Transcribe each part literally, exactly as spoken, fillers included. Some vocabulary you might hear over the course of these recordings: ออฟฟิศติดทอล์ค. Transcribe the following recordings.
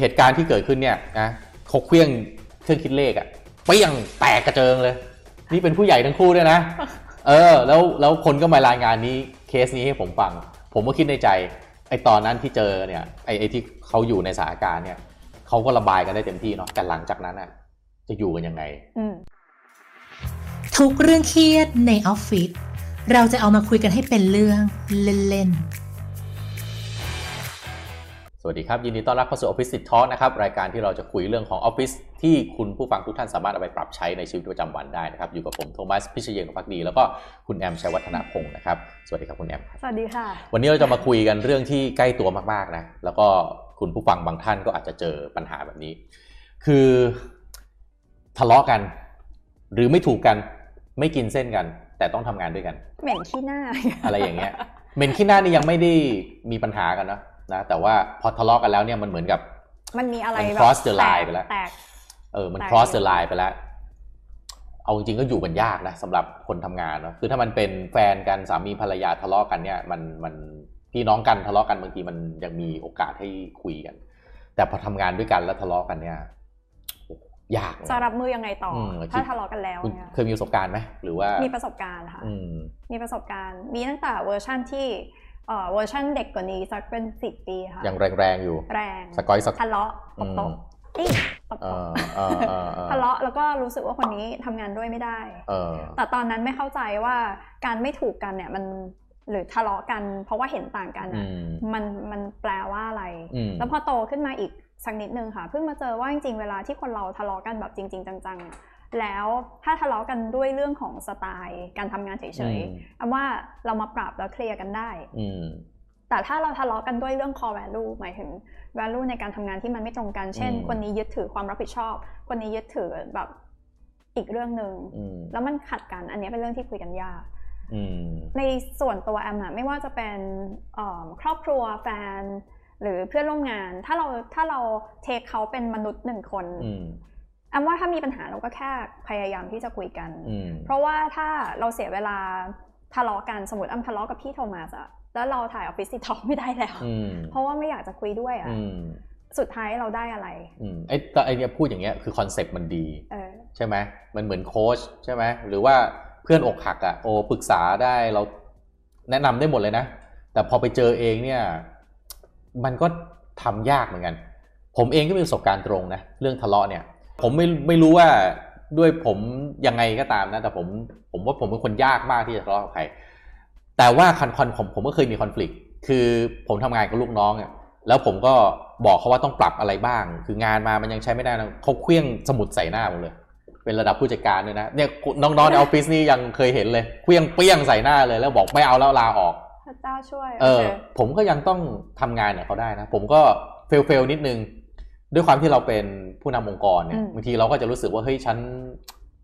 เหตุการณ์ที่เกิดขึ้นเนี่ยนะเขาเครื่องเครื่องคิดเลขอะเปี้ยงแตกกระเจิงเลยนี่เป็นผู้ใหญ่ทั้งคู่ด้วยนะเออแล้วแล้วคนก็มารายงานนี้เคสนี้ให้ผมฟังผมก็คิดในใจไอตอนนั้นที่เจอเนี่ยไอไอที่เขาอยู่ในสถานการณ์เนี่ยเขาก็ระบายกันได้เต็มที่เนาะแต่หลังจากนั้นน่ะจะอยู่กันยังไงทุกเรื่องเครียดในออฟฟิศเราจะเอามาคุยกันให้เป็นเรื่องเล่นๆสวัสดีครับยินดีต้อนรับเข้าสู่ Office Tips Talk นะครับรายการที่เราจะคุยเรื่องของออฟฟิศที่คุณผู้ฟังทุกท่านสามารถเอาไปปรับใช้ในชีวิตประจำวันได้นะครับอยู่กับผมโทมัสพิชเยงกับภักดีแล้วก็คุณแอมชัยวัฒนพงศ์นะครับสวัสดีครับคุณแอมสวัสดีค่ะวันนี้เราจะมาคุยกันเรื่องที่ใกล้ตัวมากๆนะแล้วก็คุณผู้ฟังบางท่านก็อาจจะเจอปัญหาแบบนี้คือทะเลาะกันหรือไม่ถูกกันไม่กินเส้นกันแต่ต้องทำงานด้วยกันเหม็นขี้หน้าอะไรอย่างเงี้ยเหม็นขี้หน้านี่ยังไม่ได้มีปัญหากันนะนะแต่ว่าพอทะเลาะกันแล้วเนี่ยมันเหมือนกับมันมีอะไรแบบ cross the line ไปแล้วเออมัน cross the line ไปแล้วเอาจริงๆก็อยู่กันยากนะสำหรับคนทำงานเนาะคือถ้ามันเป็นแฟนกันสามีภรรยาทะเลาะกันเนี่ยมันมันพี่น้องกันทะเลาะกันบางทีมันยังมีโอกาสให้คุยกันแต่พอทำงานด้วยกันแล้วทะเลาะกันเนี่ยยากจะรับมือยังไงต่อถ้าทะเลาะกันแล้วเนี่ยเคยมีประสบการณ์ไหมหรือว่ามีประสบการณ์ค่ะมีประสบการณ์มีตั้งแต่เวอร์ชันที่เอ่อเวอร์ชันเด็กกว่านี้สักเป็นสิบปีค่ะยังแรงๆอยู่แรงสกอยทะเลาะตบตบติ๊กตบตบทะเลาะแล้วก็รู้สึกว่าคนนี้ทำงานด้วยไม่ได้แต่ตอนนั้นไม่เข้าใจว่าการไม่ถูกกันเนี่ยมันหรือทะเลาะกันเพราะว่าเห็นต่างกันอ่ะมันมันแปลว่าอะไรแล้วพอโตขึ้นมาอีกสักนิดนึงค่ะเพิ่งมาเจอว่าจริงๆเวลาที่คนเราทะเลาะกันแบบจริงๆจังๆแล้วถ้าทะเลาะกันด้วยเรื่องของสไตล์การทำงานเฉยๆเอาว่าเรามาปรับแล้วเคลียร์กันได้แต่ถ้าเราทะเลาะกันด้วยเรื่อง core value หมายถึง value ในการทำงานที่มันไม่ตรงกันเช่นคนนี้ยึดถือความรับผิดชอบคนนี้ยึดถือแบบอีกเรื่องนึงแล้วมันขัดกันอันนี้เป็นเรื่องที่คุยกันยากในส่วนตัวแอมอะไม่ว่าจะเป็นครอบครัวแฟนหรือเพื่อนร่วมงานถ้าเราถ้าเราเทคเขาเป็นมนุษย์หนึ่งคนแอมว่าถ้ามีปัญหาเราก็แค่พยายามที่จะคุยกันเพราะว่าถ้าเราเสียเวลาทะเลาะกันสมมติแอมทะเลาะกับพี่โทมัสอะแล้วเราถ่ายออฟฟิศติดทอล์คไม่ได้แล้วเพราะว่าไม่อยากจะคุยด้วยอะสุดท้ายเราได้อะไรไอ้ไอ้เนี่ยพูดอย่างเงี้ยคือคอนเซ็ปต์มันดีใช่ไหมมันเหมือนโค้ชใช่ไหมหรือว่าเพื่อนอกหักอ่ะโอปรึกษาได้เราแนะนำได้หมดเลยนะแต่พอไปเจอเองเนี่ยมันก็ทำยากเหมือนกันผมเองก็มีประสบการณ์ตรงนะเรื่องทะเลาะเนี่ยผมไม่ไม่รู้ว่าด้วยผมยังไงก็ตามนะแต่ผมผมว่าผมเป็นคนยากมากที่จะทะเลาะกับใครแต่ว่าคอนคอนผมผมก็เคยมีคอนฟลิกต์คือผมทำงานกับลูกน้องเนี่ยแล้วผมก็บอกเขาว่าต้องปรับอะไรบ้างคืองานมามันยังใช้ไม่ได้นะเขาเคลื่อนสมุดใส่หน้าผมเลยเป็นระดับผู้จัดการด้วยนะเนี่ยน้องๆในออฟฟิศนี่ยังเคยเห็นเลยเครื่องเปี้ยงใส่หน้าเลยแล้วบอกไม่เอาแล้วลาออกพระเจ้าช่วยเออ okay. ผมก็ยังต้องทำงานเนี่ยเขาได้นะผมก็เฟลเฟลนิดนึงด้วยความที่เราเป็นผู้นำองค์กรเนี่ยบางทีเราก็จะรู้สึกว่าเฮ้ยฉัน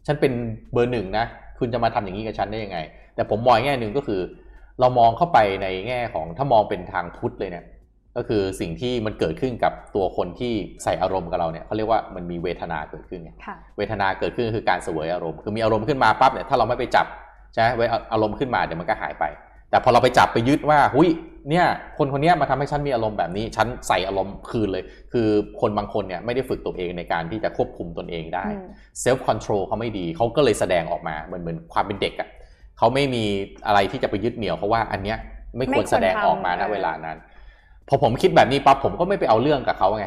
ฉันเป็นเบอร์หนึ่งนะคุณจะมาทำอย่างนี้กับฉันได้ยังไงแต่ผมมองแง่นึงก็คือเรามองเข้าไปในแง่ของถ้ามองเป็นทางพุทธเลยเนี่ยก็คือสิ่งที่มันเกิดขึ้นกับตัวคนที่ใส่อารมณ์กับเราเนี่ยเขาเรียกว่ามันมีเวทนาเกิดขึ้นไงเวทนาเกิดขึ้นคือการเสวยอารมณ์คือมีอารมณ์ขึ้นมาปั๊บเนี่ยถ้าเราไม่ไปจับใช่ไหมอารมณ์ขึ้นมาเดี๋ยวมันก็หายไปแต่พอเราไปจับไปยึดว่าหุ้ยเนี่ยคนคนนี้มาทำให้ฉันมีอารมณ์แบบนี้ฉันใส่อารมณ์คืนเลยคือคนบางคนเนี่ยไม่ได้ฝึกตัวเองในการที่จะควบคุมตนเองได้เซลฟ์คอนโทรลเขาไม่ดีเขาก็เลยแสดงออกมาเหมือนเหมือนความเป็นเด็กอ่ะเขาไม่มีอะไรที่จะไปยึดเหนี่ยวเพราะว่าอันเนี้ยไม่ควรแสดงออกมาณเวลานั้นพอผมคิดแบบนี้ปั๊บผมก็ไม่ไปเอาเรื่องกับเขาไง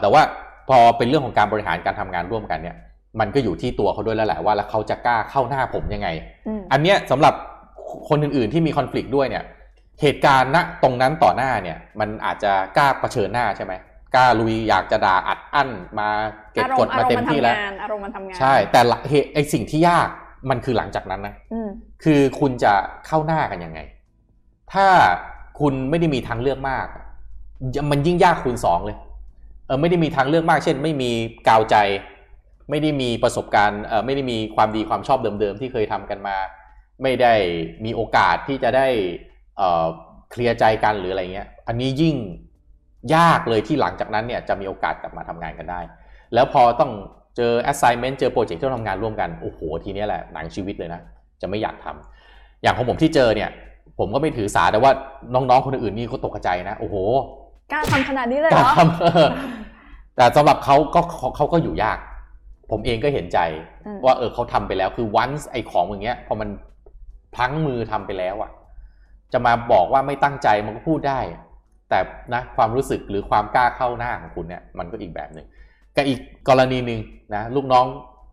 แต่ว่าพอเป็นเรื่องของการบริหารการทำงานร่วมกันเนี่ยมันก็อยู่ที่ตัวเขาด้วยแล้วแหละว่าแล้วเขาจะกล้าเข้าหน้าผมยังไงอันเนี้ยสำหรับคนอื่นๆที่มีคอนฟลิกต์ด้วยเนี่ยเหตุการณ์ณตรงนั้นต่อหน้าเนี่ยมันอาจจะกล้าเผชิญหน้าใช่ไหมกล้าลุยอยากจะด่าอัดอั้นมาเก็บกดมาเต็มที่แล้วอารมณ์มันทำงานใช่แต่ไอสิ่งที่ยากมันคือหลังจากนั้นนะคือคุณจะเข้าหน้ากันยังไงถ้าคุณไม่ได้มีทางเลือกมากมันยิ่งยากคูณสองเลยเออไม่ได้มีทางเลือกมากเช่นไม่มีกาวใจไม่ได้มีประสบการณ์เออไม่ได้มีความดีความชอบเดิมๆที่เคยทำกันมาไม่ได้มีโอกาสที่จะได้เอ่อเคลียร์ใจกันหรืออะไรเงี้ยอันนี้ยิ่งยากเลยที่หลังจากนั้นเนี่ยจะมีโอกาสกลับมาทำงานกันได้แล้วพอต้องเจอ assignment เจอโปรเจกต์ที่ต้องทำงานร่วมกันโอ้โหทีนี้แหละหนังชีวิตเลยนะจะไม่อยากทำอย่างของผมที่เจอเนี่ยผมก็ไม่ถือสาแต่ว่าน้องๆคนอื่นนี่เขาตกใจนะโอ้โหกล้าทำขนาดนี้เลยเหรอ แต่สำหรับเขาก็เขาก็อยู่ยากผมเองก็เห็นใจว่าเออเขาทำไปแล้วคือ once ไอ้ของอย่างเงี้ยพอมันพลั้งมือทำไปแล้วอ่ะจะมาบอกว่าไม่ตั้งใจมันก็พูดได้แต่นะความรู้สึกหรือความกล้าเข้าหน้าของคุณเนี่ยมันก็อีกแบบนึงกับอีกกรณีนึงนะลูกน้อง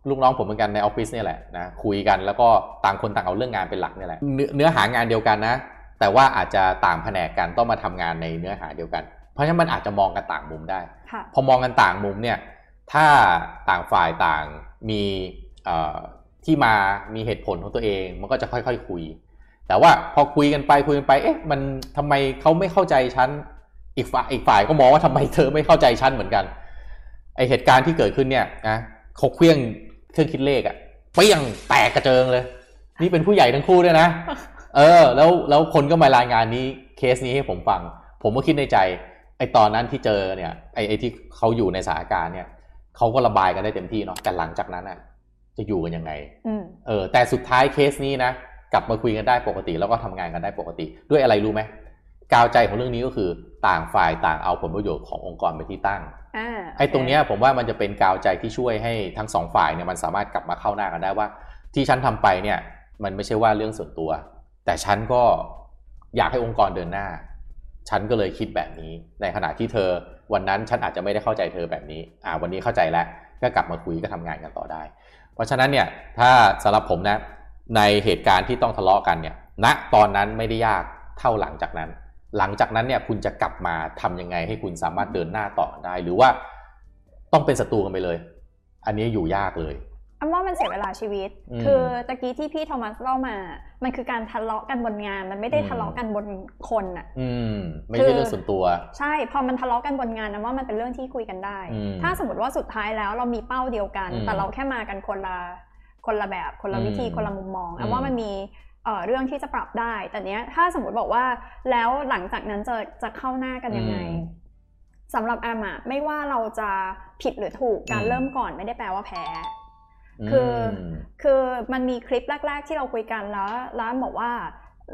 ลูกน้องผมเหมือนกันในออฟฟิศเนี่ยแหละนะคุยกันแล้วก็ต่างคนต่างเอาเรื่องงานเป็นหลักเนี่ยแหละเนื้อหางานเดียวกันนะแต่ว่าอาจจะต่างแผนกกันต้องมาทำงานในเนื้อหาเดียวกันเพราะฉะนั้นมันอาจจะมองกันต่างมุมได้พอมองกันต่างมุมเนี่ยถ้าต่างฝ่ายต่างมีที่มามีเหตุผลของตัวเองมันก็จะค่อยๆคุยแต่ว่าพอคุยกันไปคุยกันไปเอ๊ะมันทำไมเขาไม่เข้าใจฉันอีกฝ่ายอีกฝ่ายก็มองว่าทำไมเธอไม่เข้าใจฉันเหมือนกันไอเหตุการณ์ที่เกิดขึ้นเนี่ยนะเขาเครื่องเครื่องคิดเลขอะเปี้ยงแตกกระเจิงเลยนี่เป็นผู้ใหญ่ทั้งคู่ด้วยนะเออแล้วแล้วคนก็มารายงานนี้เคสนี้ให้ผมฟังผมก็คิดในใจไอตอนนั้นที่เจอเนี่ยไอไอที่เขาอยู่ในสถานการณ์เนี่ยเขาก็ระบายกันได้เต็มที่เนาะแต่หลังจากนั้นอะจะอยู่กันยังไงเออแต่สุดท้ายเคสนี้นะกลับมาคุยกันได้ปกติแล้วก็ทำงานกันได้ปกติด้วยอะไรรู้ไหมกาวใจของเรื่องนี้ก็คือต่างฝ่ายต่างเอาผลประโยชน์ขององค์กรเป็นที่ตั้งไอ้ตรงเนี้ยผมว่ามันจะเป็นกาวใจที่ช่วยให้ทั้งสองฝ่ายเนี่ยมันสามารถกลับมาเข้าหน้ากันได้ว่าที่ฉันทำไปเนี่ยมันไม่ใช่ว่าเรื่องส่วนตัวแต่ฉันก็อยากให้องค์กรเดินหน้าฉันก็เลยคิดแบบนี้ในขณะที่เธอวันนั้นฉันอาจจะไม่ได้เข้าใจเธอแบบนี้อ่าวันนี้เข้าใจแล้วก็กลับมาคุยก็ทำงานกันต่อได้เพราะฉะนั้นเนี่ยถ้าสำหรับผมนะในเหตุการณ์ที่ต้องทะเลาะกันเนี่ยณตอนนั้นไม่ได้ยากเท่าหลังจากนั้นหลังจากนั้นเนี่ยคุณจะกลับมาทำยังไงให้คุณสามารถเดินหน้าต่อได้หรือว่าต้องเป็นศัตรูกันไปเลยอันนี้อยู่ยากเลยอ้ำว่ามันเสียเวลาชีวิตคือตะกี้ที่พี่โทมัสเล่ามามันคือการทะเลาะกันบนงานมันไม่ได้ทะเลาะกันบนคนน่ะอืมไม่ใช่เรื่องส่วนตัวใช่พอมันทะเลาะกันบนงานนะว่ามันเป็นเรื่องที่คุยกันได้ถ้าสมมติว่าสุดท้ายแล้วเรามีเป้าเดียวกันแต่เราแค่มากันคนละคนละแบบคนละวิธีคนละมุมมองอ้ำว่ามันมีเอ่อเรื่องที่จะปรับได้แต่เนี้ยถ้าสมมติบอกว่าแล้วหลังจากนั้นจะจะเข้าหน้ากันยังไงสำหรับอ้ำอ่ะไม่ว่าเราจะผิดหรือถูกการเริ่มก่อนไม่ได้แปลว่าแพ้คือคือมันมีคลิปแรกๆที่เราคุยกันแล้วแล้วบอกว่า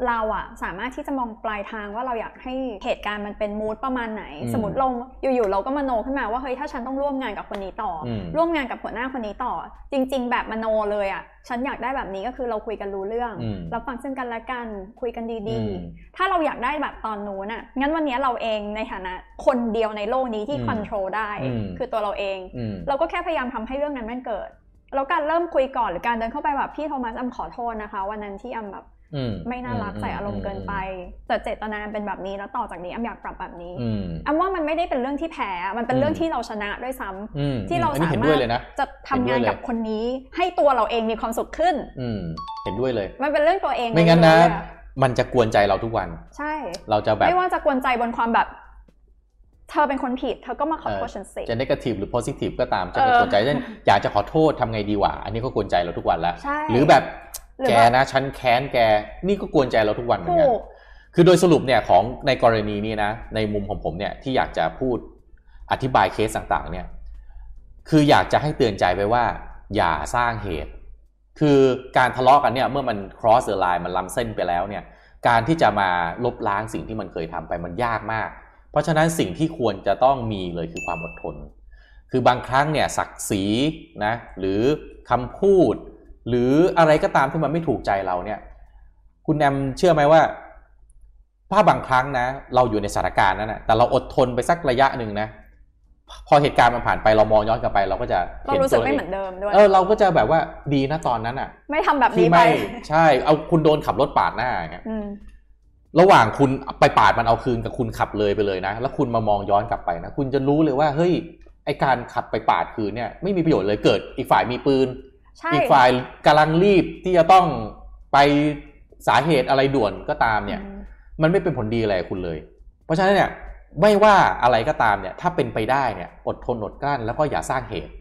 เราอะสามารถที่จะมองปลายทางว่าเราอยากให้เหตุการณ์มันเป็นมูดประมาณไหนสมมติเราอยู่ๆเราก็มโนขึ้นมาว่าเฮ้ยถ้าฉันต้องร่วมงานกับคนนี้ต่อร่วมงานกับหัวหน้าคนนี้ต่อจริงๆแบบมโนเลยอะฉันอยากได้แบบนี้ก็คือเราคุยกันรู้เรื่องรับฟังซึ่งกันและกันคุยกันดีๆถ้าเราอยากได้แบบตอนนู้นอะงั้นวันนี้เราเองในฐานะคนเดียวในโลกนี้ที่ควบคุมได้คือตัวเราเองเราก็แค่พยายามทำให้เรื่องนั้นมันเกิดแล้วการเริ่มคุยก่อนหรือการเดินเข้าไปแบบพี่โทมัสอ้ำขอโทษนะคะวันนั้นที่อ้ำแบบไม่น่ารักใส่อารมณ์เกินไปแต่เจตนาเป็นแบบนี้แล้วต่อจากนี้อ้ำอยากปรับแบบนี้อ้ำว่ามันไม่ได้เป็นเรื่องที่แพ้มันเป็นเรื่องที่เราชนะด้วยซ้ำที่เราสามารถจะทำงานกับคนนี้ให้ตัวเราเองมีความสุขขึ้นเห็นด้วยเลยมันเป็นเรื่องตัวเองไม่งั้นนะมันจะกวนใจเราทุกวันใช่เราจะแบบไม่ว่าจะกวนใจบนความแบบเธอเป็นคนผิดเธอก็มาขอโทษฉันสิจะ negative หรือ positive ก็ตามจะกวนใจเช่นอยากจะขอโทษทำไงดีวะอันนี้ก็กวนใจเราทุกวันแล้วหรือแบบแกนะฉันแค้นแกนี่ก็กวนใจเราทุกวันเหมือนกันคือโดยสรุปเนี่ยของในกรณีนี้นะในมุมของผมเนี่ยที่อยากจะพูดอธิบายเคสต่างๆเนี่ยคืออยากจะให้เตือนใจไปว่าอย่าสร้างเหตุคือการทะเลาะกันเนี่ยเมื่อมัน cross the line มันล้ำเส้นไปแล้วเนี่ยการที่จะมาลบล้างสิ่งที่มันเคยทำไปมันยากมากเพราะฉะนั้นสิ่งที่ควรจะต้องมีเลยคือความอดทนคือบางครั้งเนี่ยศักดิ์ศรีนะหรือคำพูดหรืออะไรก็ตามที่มันไม่ถูกใจเราเนี่ยคุณแอมเชื่อไหมว่าถ้าบางครั้งนะเราอยู่ในสถานการณ์นั้นนะแต่เราอดทนไปสักระยะหนึ่งนะพอเหตุการณ์มันผ่านไปเรามองย้อนกลับไปเราก็จะเรารู้สึกไม่เหมือนเดิมด้วยเออเราก็จะแบบว่าดีนะตอนนั้นอ่ะไม่ทำแบบนี้ไปใช่เอาคุณโดนขับรถปาดหน้าอย่างเงี้ยระหว่างคุณไปปาดมันเอาคืนกับคุณขับเลยไปเลยนะแล้วคุณมามองย้อนกลับไปนะคุณจะรู้เลยว่าเฮ้ยไอการขับไปปาดคืนเนี่ยไม่มีประโยชน์เลยเกิดอีกฝ่ายมีปืนอีกฝ่ายกำลังรีบที่จะต้องไปสาเหตุอะไรด่วนก็ตามเนี่ยมันไม่เป็นผลดีอะไรคุณเลยเพราะฉะนั้นเนี่ยไม่ว่าอะไรก็ตามเนี่ยถ้าเป็นไปได้เนี่ยอดทนอดกลั้นแล้วก็อย่าสร้างเหตุ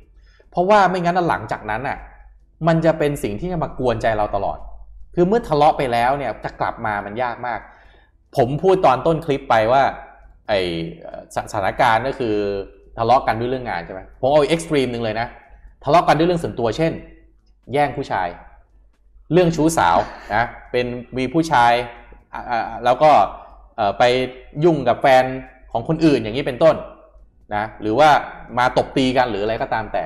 เพราะว่าไม่งั้นหลังจากนั้นอ่ะมันจะเป็นสิ่งที่จะมากวนใจเราตลอดคือเมื่อทะเลาะไปแล้วเนี่ยจะกลับมามันยากมากผมพูดตอนต้นคลิปไปว่าไอสถานการณ์ก็คือทะเลาะกันด้วยเรื่องงานใช่ไหมผมเอาอีกเอ็กซ์ตรีมหนึ่งเลยนะทะเลาะกันด้วยเรื่องส่วนตัวเช่นแย่งผู้ชายเรื่องชู้สาวนะเป็นมีผู้ชายแล้วก็ไปยุ่งกับแฟนของคนอื่นอย่างนี้เป็นต้น นะหรือว่ามาตบตีกันหรืออะไรก็ตามแต่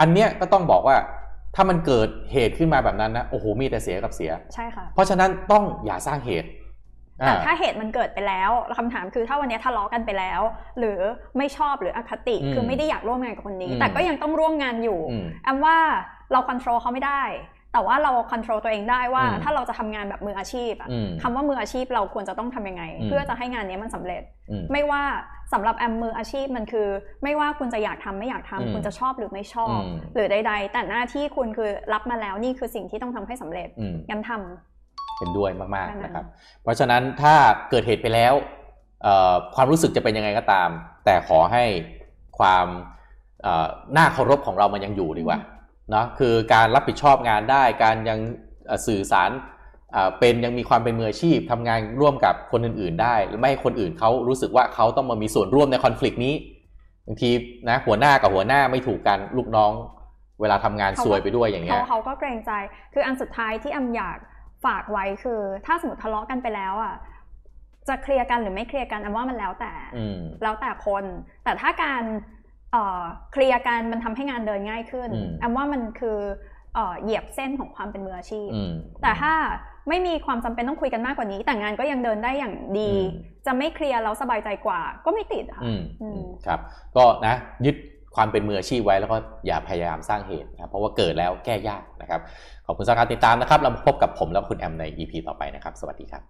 อันเนี้ยก็ต้องบอกว่าถ้ามันเกิดเหตุขึ้นมาแบบนั้นนะโอ้โหมีแต่เสียกับเสียใช่ค่ะเพราะฉะนั้นต้องอย่าสร้างเหตุแต่ถ้าเหตุมันเกิดไปแล้วคำถามคือถ้าวันนี้ทะเลาะกันไปแล้วหรือไม่ชอบหรืออคติคือไม่ได้อยากร่วมงานกับคนนี้แต่ก็ยังต้องร่วมงานอยู่แอมว่าเราควบคุมเขาไม่ได้แต่ว่าเราควบคุมตัวเองได้ว่าถ้าเราจะทำงานแบบมืออาชีพคำว่ามืออาชีพเราควรจะต้องทำยังไงเพื่อจะให้งานนี้มันสำเร็จไม่ว่าสำหรับแอมมืออาชีพมันคือไม่ว่าคุณจะอยากทำไม่อยากทำคุณจะชอบหรือไม่ชอบหรือใดๆแต่หน้าที่คุณคือรับมาแล้วนี่คือสิ่งที่ต้องทำให้สำเร็จย้ำทำเห็นด้วยมากๆนะครับเพราะฉะนั้นถ้าเกิดเหตุไปแล้วความรู้สึกจะเป็นยังไงก็ตามแต่ขอให้ความน่าเคารพของเรามันยังอยู่ดีกว่าเนาะคือการรับผิดชอบงานได้การยังสื่อสารเป็นยังมีความเป็นมืออาชีพทำงานร่วมกับคนอื่นๆได้ไม่ให้คนอื่นเขารู้สึกว่าเขาต้องมามีส่วนร่วมในคอน ฟลิกต์ นี้บางทีนะหัวหน้ากับหัวหน้าไม่ถูกกันลูกน้องเวลาทำงานซวยไปด้วยอย่างเงี้ยเขาก็เกรงใจคืออันสุดท้ายที่อันอยากฝากไว้คือถ้าสมมติทะเลาะกันไปแล้วอ่ะจะเคลียร์กันหรือไม่เคลียร์กันอันว่ามันแล้วแต่แล้วแต่คนแต่ถ้าการเอ่อเคลียร์กันมันทำให้งานเดินง่ายขึ้นอันว่ามันคือเอ่อเหยียบเส้นของความเป็นมืออาชีพแต่ถ้าไม่มีความจำเป็นต้องคุยกันมากกว่านี้แต่งานก็ยังเดินได้อย่างดีจะไม่เคลียร์แล้วสบายใจกว่าก็ไม่ติดค่ะครับก็นะยึดความเป็นมืออาชีพไว้แล้วก็อย่าพยายามสร้างเหตุนะเพราะว่าเกิดแล้วแก้ยากนะครับขอบคุณสำหรับการติดตามนะครับเราพบกับผมและคุณแอมใน อี พี ต่อไปนะครับสวัสดีครับ